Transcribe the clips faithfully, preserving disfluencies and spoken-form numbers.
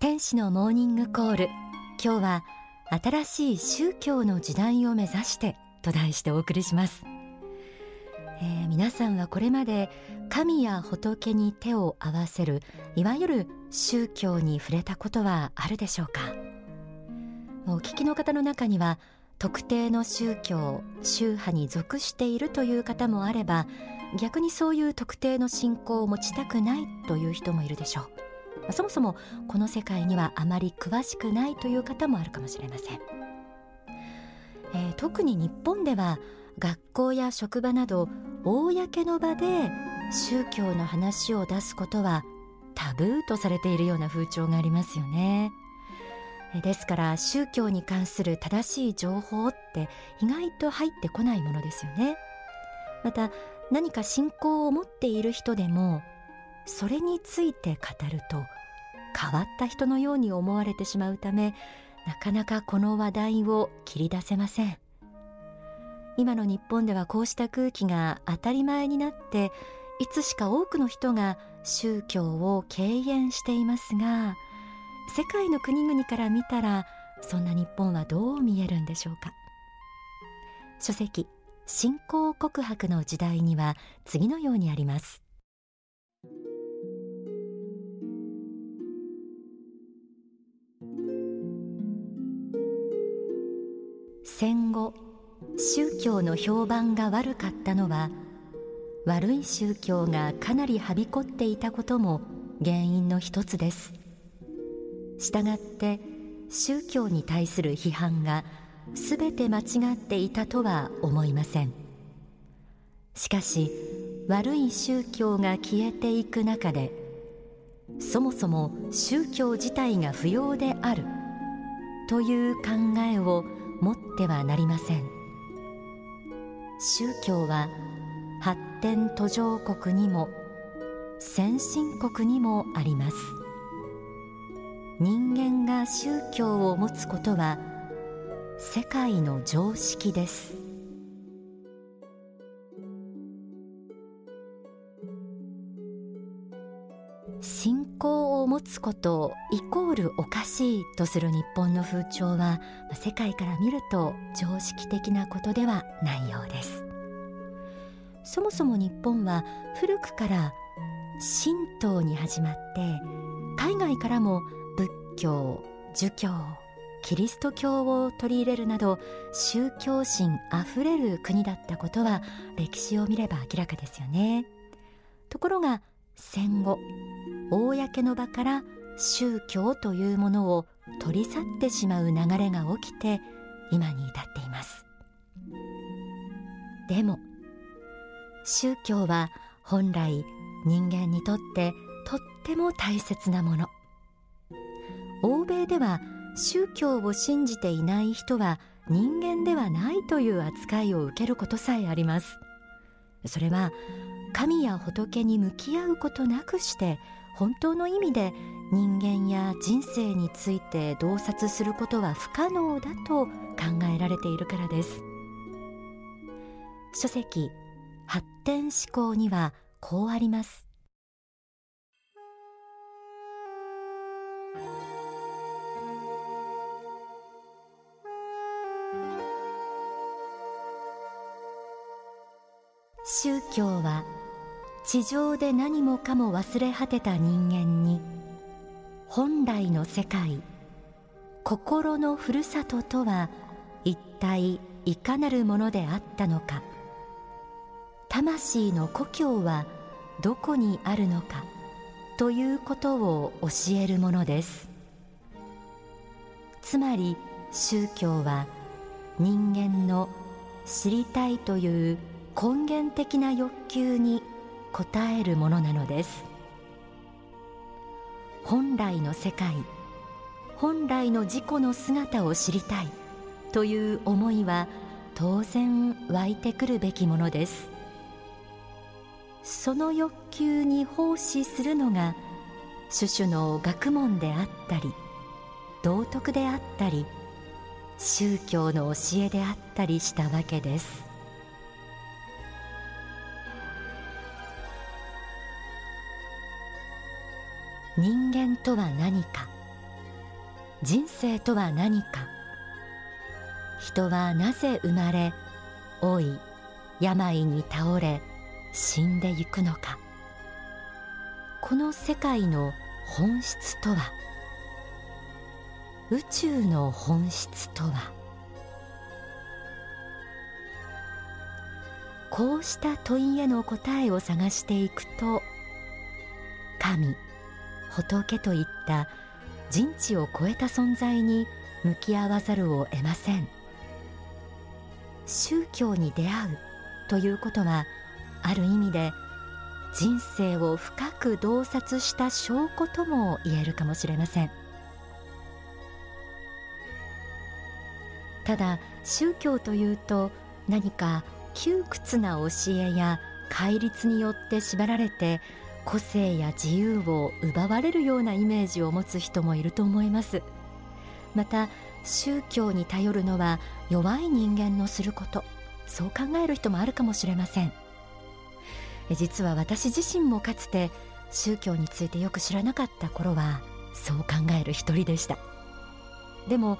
天使のモーニングコール、今日は新しい宗教の時代を目指してと題してお送りします。えー、皆さんはこれまで神や仏に手を合わせるいわゆる宗教に触れたことはあるでしょうか。お聞きの方の中には特定の宗教、宗派に属しているという方もあれば、逆にそういう特定の信仰を持ちたくないという人もいるでしょう。そもそもこの世界にはあまり詳しくないという方もあるかもしれません。えー、特に日本では学校や職場など公の場で宗教の話を出すことはタブーとされているような風潮がありますよね。ですから宗教に関する正しい情報って意外と入ってこないものですよね。また何か信仰を持っている人でもそれについて語ると変わった人のように思われてしまうため、なかなかこの話題を切り出せません。今の日本ではこうした空気が当たり前になって、いつしか多くの人が宗教を敬遠していますが、世界の国々から見たらそんな日本はどう見えるんでしょうか。書籍「信仰告白の時代」には次のようにあります。戦後、宗教の評判が悪かったのは、悪い宗教がかなりはびこっていたことも原因の一つです。したがって、宗教に対する批判が全て間違っていたとは思いません。しかし、悪い宗教が消えていく中で、そもそも宗教自体が不要であるという考えを持ってはなりません。宗教は発展途上国にも先進国にもあります。人間が宗教を持つことは世界の常識です。信仰を持つことイコールおかしいとする日本の風潮は、世界から見ると常識的なことではないようです。そもそも日本は古くから神道に始まって、海外からも仏教、儒教、キリスト教を取り入れるなど宗教心あふれる国だったことは歴史を見れば明らかですよね。ところが戦後、公の場から宗教というものを取り去ってしまう流れが起きて、今に至っています。でも宗教は本来人間にとってとっても大切なもの。欧米では宗教を信じていない人は人間ではないという扱いを受けることさえあります。それは神や仏に向き合うことなくして本当の意味で人間や人生について洞察することは不可能だと考えられているからです。書籍「発展思考」にはこうあります。宗教は地上で何もかも忘れ果てた人間に、本来の世界、心のふるさととは一体いかなるものであったのか、魂の故郷はどこにあるのかということを教えるものです。つまり宗教は人間の知りたいという根源的な欲求に応えるものなのです。本来の世界、本来の自己の姿を知りたいという思いは当然湧いてくるべきものです。その欲求に奉仕するのが種々の学問であったり、道徳であったり、宗教の教えであったりしたわけです。人間とは何か、人生とは何か、人はなぜ生まれ、老い、病に倒れ、死んでゆくのか。この世界の本質とは、宇宙の本質とは。こうした問いへの答えを探していくと、神、仏といった人知を超えた存在に向き合わざるを得ません。宗教に出会うということは、ある意味で人生を深く洞察した証拠とも言えるかもしれません。ただ、宗教というと何か窮屈な教えや戒律によって縛られて、個性や自由を奪われるようなイメージを持つ人もいると思います。また、宗教に頼るのは弱い人間のすること、そう考える人もあるかもしれません。実は私自身もかつて宗教についてよく知らなかった頃は、そう考える一人でした。でも、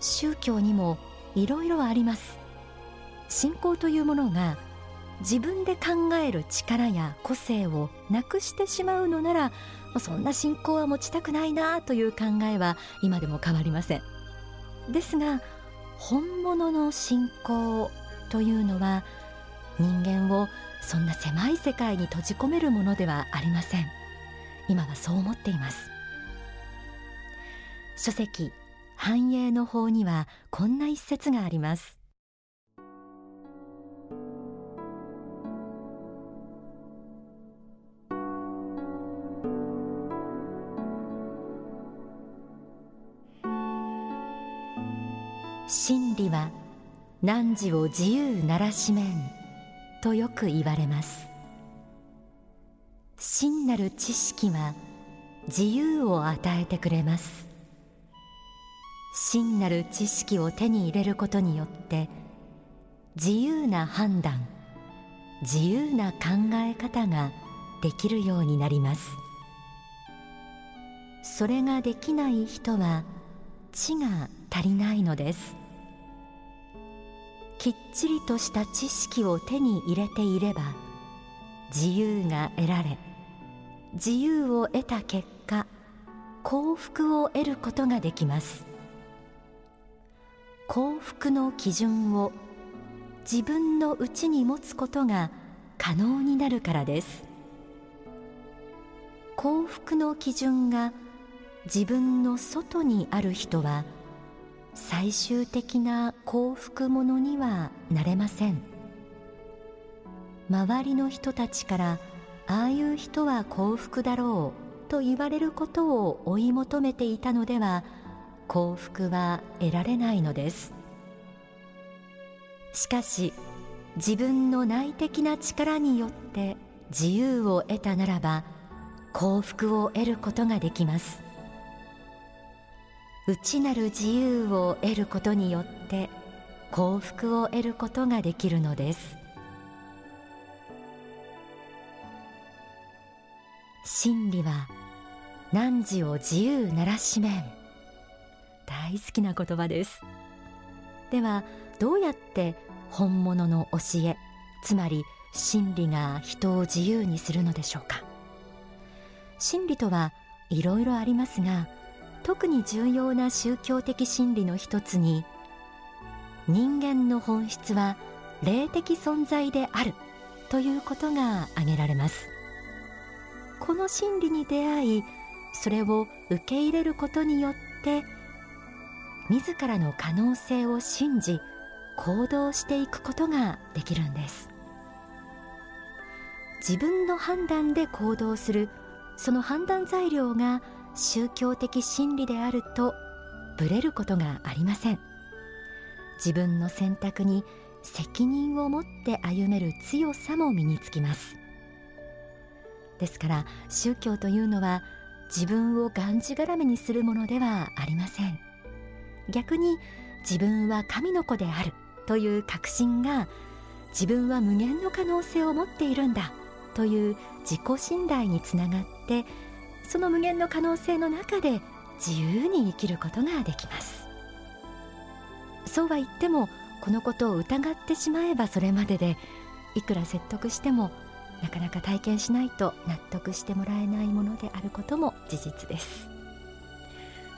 宗教にもいろいろあります。信仰というものが自分で考える力や個性をなくしてしまうのなら、そんな信仰は持ちたくないなという考えは今でも変わりません。ですが、本物の信仰というのは、人間をそんな狭い世界に閉じ込めるものではありません。今はそう思っています。書籍「繁栄の法」にはこんな一節があります。真理は汝を自由ならしめんとよく言われます。真なる知識は自由を与えてくれます。真なる知識を手に入れることによって、自由な判断、自由な考え方ができるようになります。それができない人は知が足りないのです。きっちりとした知識を手に入れていれば、自由が得られ、自由を得た結果、幸福を得ることができます。幸福の基準を自分の内に持つことが可能になるからです。幸福の基準が自分の外にある人は、最終的な幸福者にはなれません。周りの人たちから、ああいう人は幸福だろうと言われることを追い求めていたのでは、幸福は得られないのです。しかし、自分の内的な力によって自由を得たならば、幸福を得ることができます。内なる自由を得ることによって幸福を得ることができるのです。真理は汝を自由ならしめん、大好きな言葉です。では、どうやって本物の教え、つまり真理が人を自由にするのでしょうか。真理とはいろいろありますが、特に重要な宗教的真理の一つに、人間の本質は霊的存在であるということが挙げられます。この真理に出会い、それを受け入れることによって、自らの可能性を信じ行動していくことができるんです。自分の判断で行動する、その判断材料が宗教的真理であるとぶれることがありません。自分の選択に責任を持って歩める強さも身につきます。ですから、宗教というのは自分をがんじがらめにするものではありません。逆に、自分は神の子であるという確信が、自分は無限の可能性を持っているんだという自己信頼につながって、その無限の可能性の中で自由に生きることができます。そうは言っても、このことを疑ってしまえばそれまでで、いくら説得してもなかなか体験しないと納得してもらえないものであることも事実です。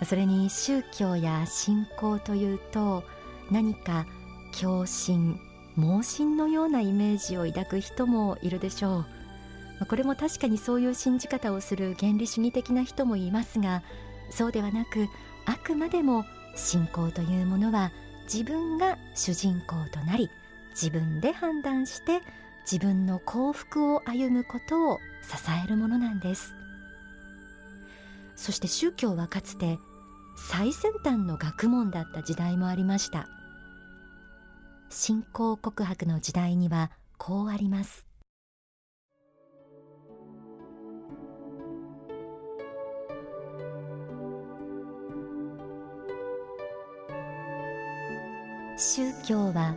それに宗教や信仰というと、何か狂信、盲信のようなイメージを抱く人もいるでしょう。これも確かにそういう信じ方をする原理主義的な人もいますが、そうではなく、あくまでも信仰というものは自分が主人公となり、自分で判断して自分の幸福を歩むことを支えるものなんです。そして宗教はかつて最先端の学問だった時代もありました。信仰告白の時代にはこうあります。宗教は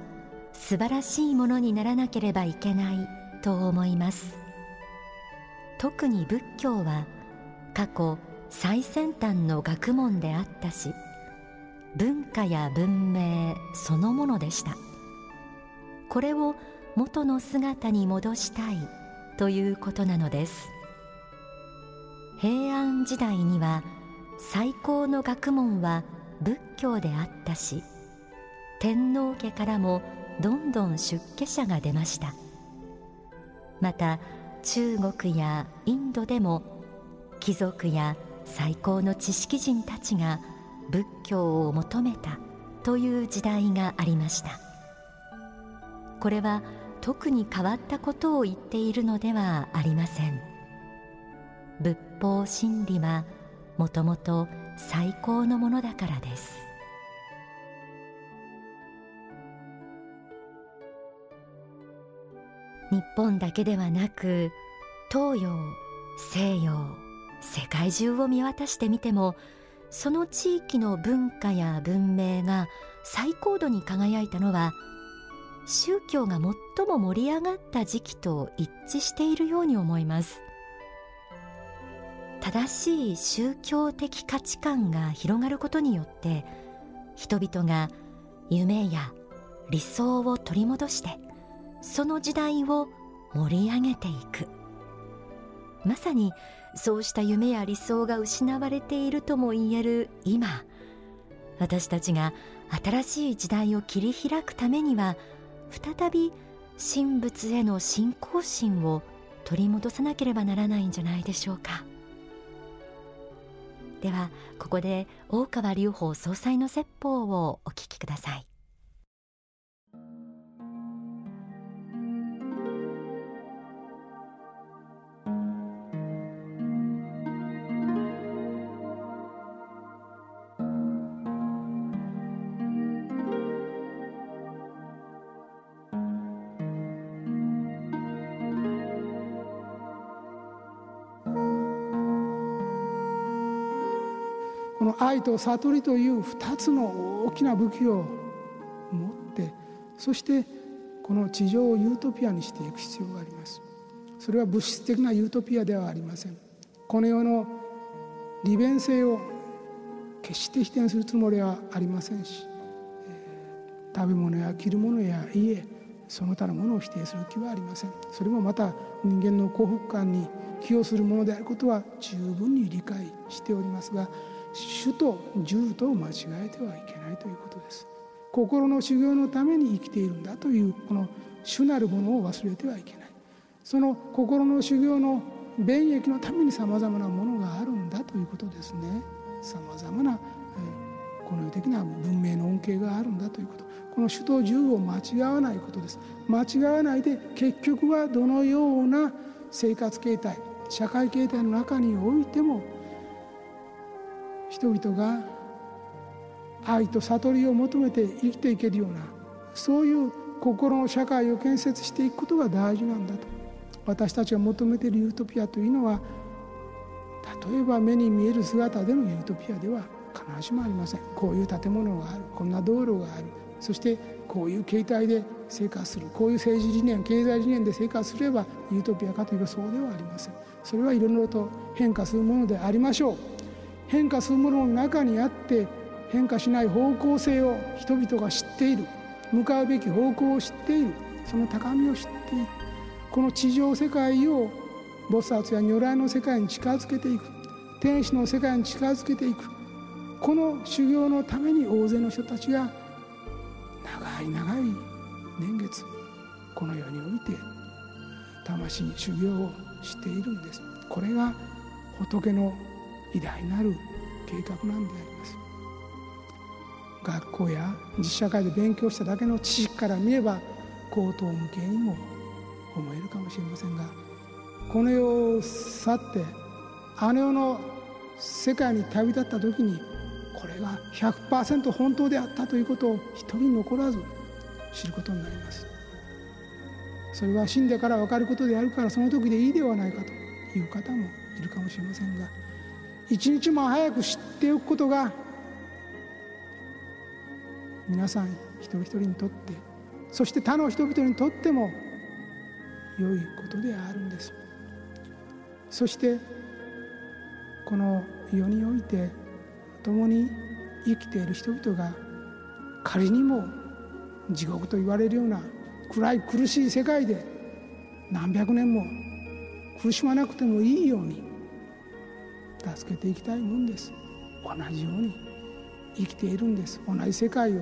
素晴らしいものにならなければいけないと思います。特に仏教は過去最先端の学問であったし、文化や文明そのものでした。これを元の姿に戻したいということなのです。平安時代には最高の学問は仏教であったし、天皇家からもどんどん出家者が出ました。また中国やインドでも貴族や最高の知識人たちが仏教を求めたという時代がありました。これは特に変わったことを言っているのではありません。仏法真理はもともと最高のものだからです。日本だけではなく、東洋、西洋、世界中を見渡してみても、その地域の文化や文明が最高度に輝いたのは、宗教が最も盛り上がった時期と一致しているように思います。正しい宗教的価値観が広がることによって、人々が夢や理想を取り戻して、その時代を盛り上げていく。まさにそうした夢や理想が失われているとも言える今、私たちが新しい時代を切り開くためには、再び神仏への信仰心を取り戻さなければならないんじゃないでしょうか。ではここで大川隆法総裁の説法をお聞きください。この愛と悟りというふたつの大きな武器を持って、そしてこの地上をユートピアにしていく必要があります。それは物質的なユートピアではありません。この世の利便性を決して否定するつもりはありませんし、食べ物や着るものや家、その他のものを否定する気はありません。それもまた人間の幸福感に寄与するものであることは十分に理解しておりますが、主と従とを間違えてはいけないということです。心の修行のために生きているんだという、この主なるものを忘れてはいけない。その心の修行の便益のためにさまざまなものがあるんだということですね。さまざまなこの世的な文明の恩恵があるんだということ、この主と従を間違わないことです。間違わないで、結局はどのような生活形態、社会形態の中においても、人々が愛と悟りを求めて生きていけるような、そういう心の社会を建設していくことが大事なんだと。私たちが求めているユートピアというのは、例えば目に見える姿でのユートピアでは必ずしもありません。こういう建物がある、こんな道路がある、そしてこういう形態で生活する、こういう政治理念、経済理念で生活すればユートピアかといえばそうではありません。それはいろいろと変化するものでありましょう。変化するものの中にあって変化しない方向性を人々が知っている、向かうべき方向を知っている、その高みを知っている、この地上世界を菩薩や如来の世界に近づけていく、天使の世界に近づけていく、この修行のために大勢の人たちが長い長い年月この世において魂修行をしているんです。これが仏の偉大なる計画なんであります。学校や実社会で勉強しただけの知識から見れば荒唐無稽にも思えるかもしれませんが、この世を去ってあの世の世界に旅立った時にこれが ひゃくパーセント 本当であったということを一人残らず知ることになります。それは死んでから分かることであるからその時でいいではないかという方もいるかもしれませんが、一日も早く知っておくことが皆さん一人一人にとって、そして他の人々にとっても良いことであるんです。そしてこの世において共に生きている人々が仮にも地獄と言われるような暗い苦しい世界で何百年も苦しまなくてもいいように助けていきたいもんです。同じように生きているんです。同じ世界を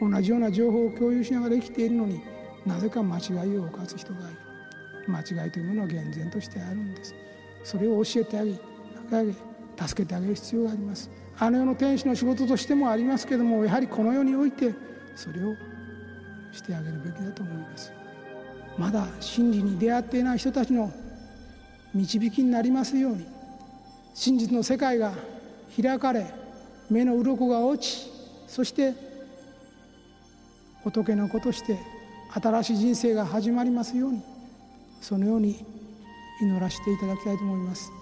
同じような情報を共有しながら生きているのに、なぜか間違いを犯す人がいる。間違いというものは厳然としてあるんです。それを教えてあげ助けてあげる必要があります。あの世の天使の仕事としてもありますけども、やはりこの世においてそれをしてあげるべきだと思います。まだ真理に出会っていない人たちの導きになりますように、真実の世界が開かれ、目の鱗が落ち、そして仏の子として新しい人生が始まりますように、そのように祈らせていただきたいと思います。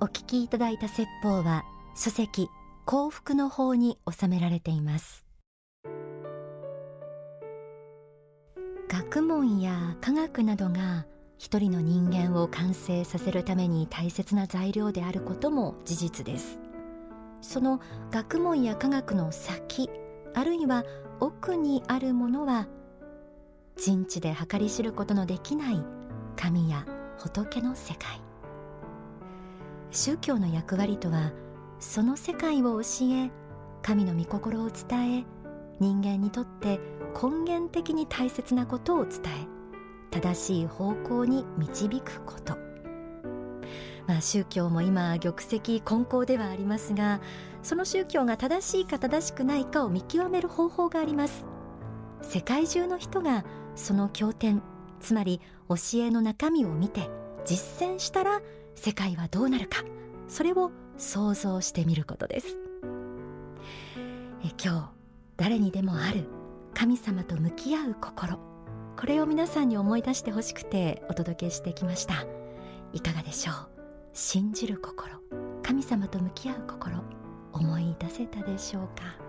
お聞きいただいた説法は書籍幸福の法に収められています。学問や科学などが一人の人間を完成させるために大切な材料であることも事実です。その学問や科学の先、あるいは奥にあるものは人知で計り知ることのできない神や仏の世界。宗教の役割とは、その世界を教え、神の御心を伝え、人間にとって根源的に大切なことを伝え、正しい方向に導くこと。まあ、宗教も今、玉石混交ではありますが、その宗教が正しいか正しくないかを見極める方法があります。世界中の人がその経典、つまり教えの中身を見て実践したら、世界はどうなるか、それを想像してみることです。え今日誰にでもある神様と向き合う心、これを皆さんに思い出してほしくてお届けしてきました。いかがでしょう。信じる心、神様と向き合う心、思い出せたでしょうか。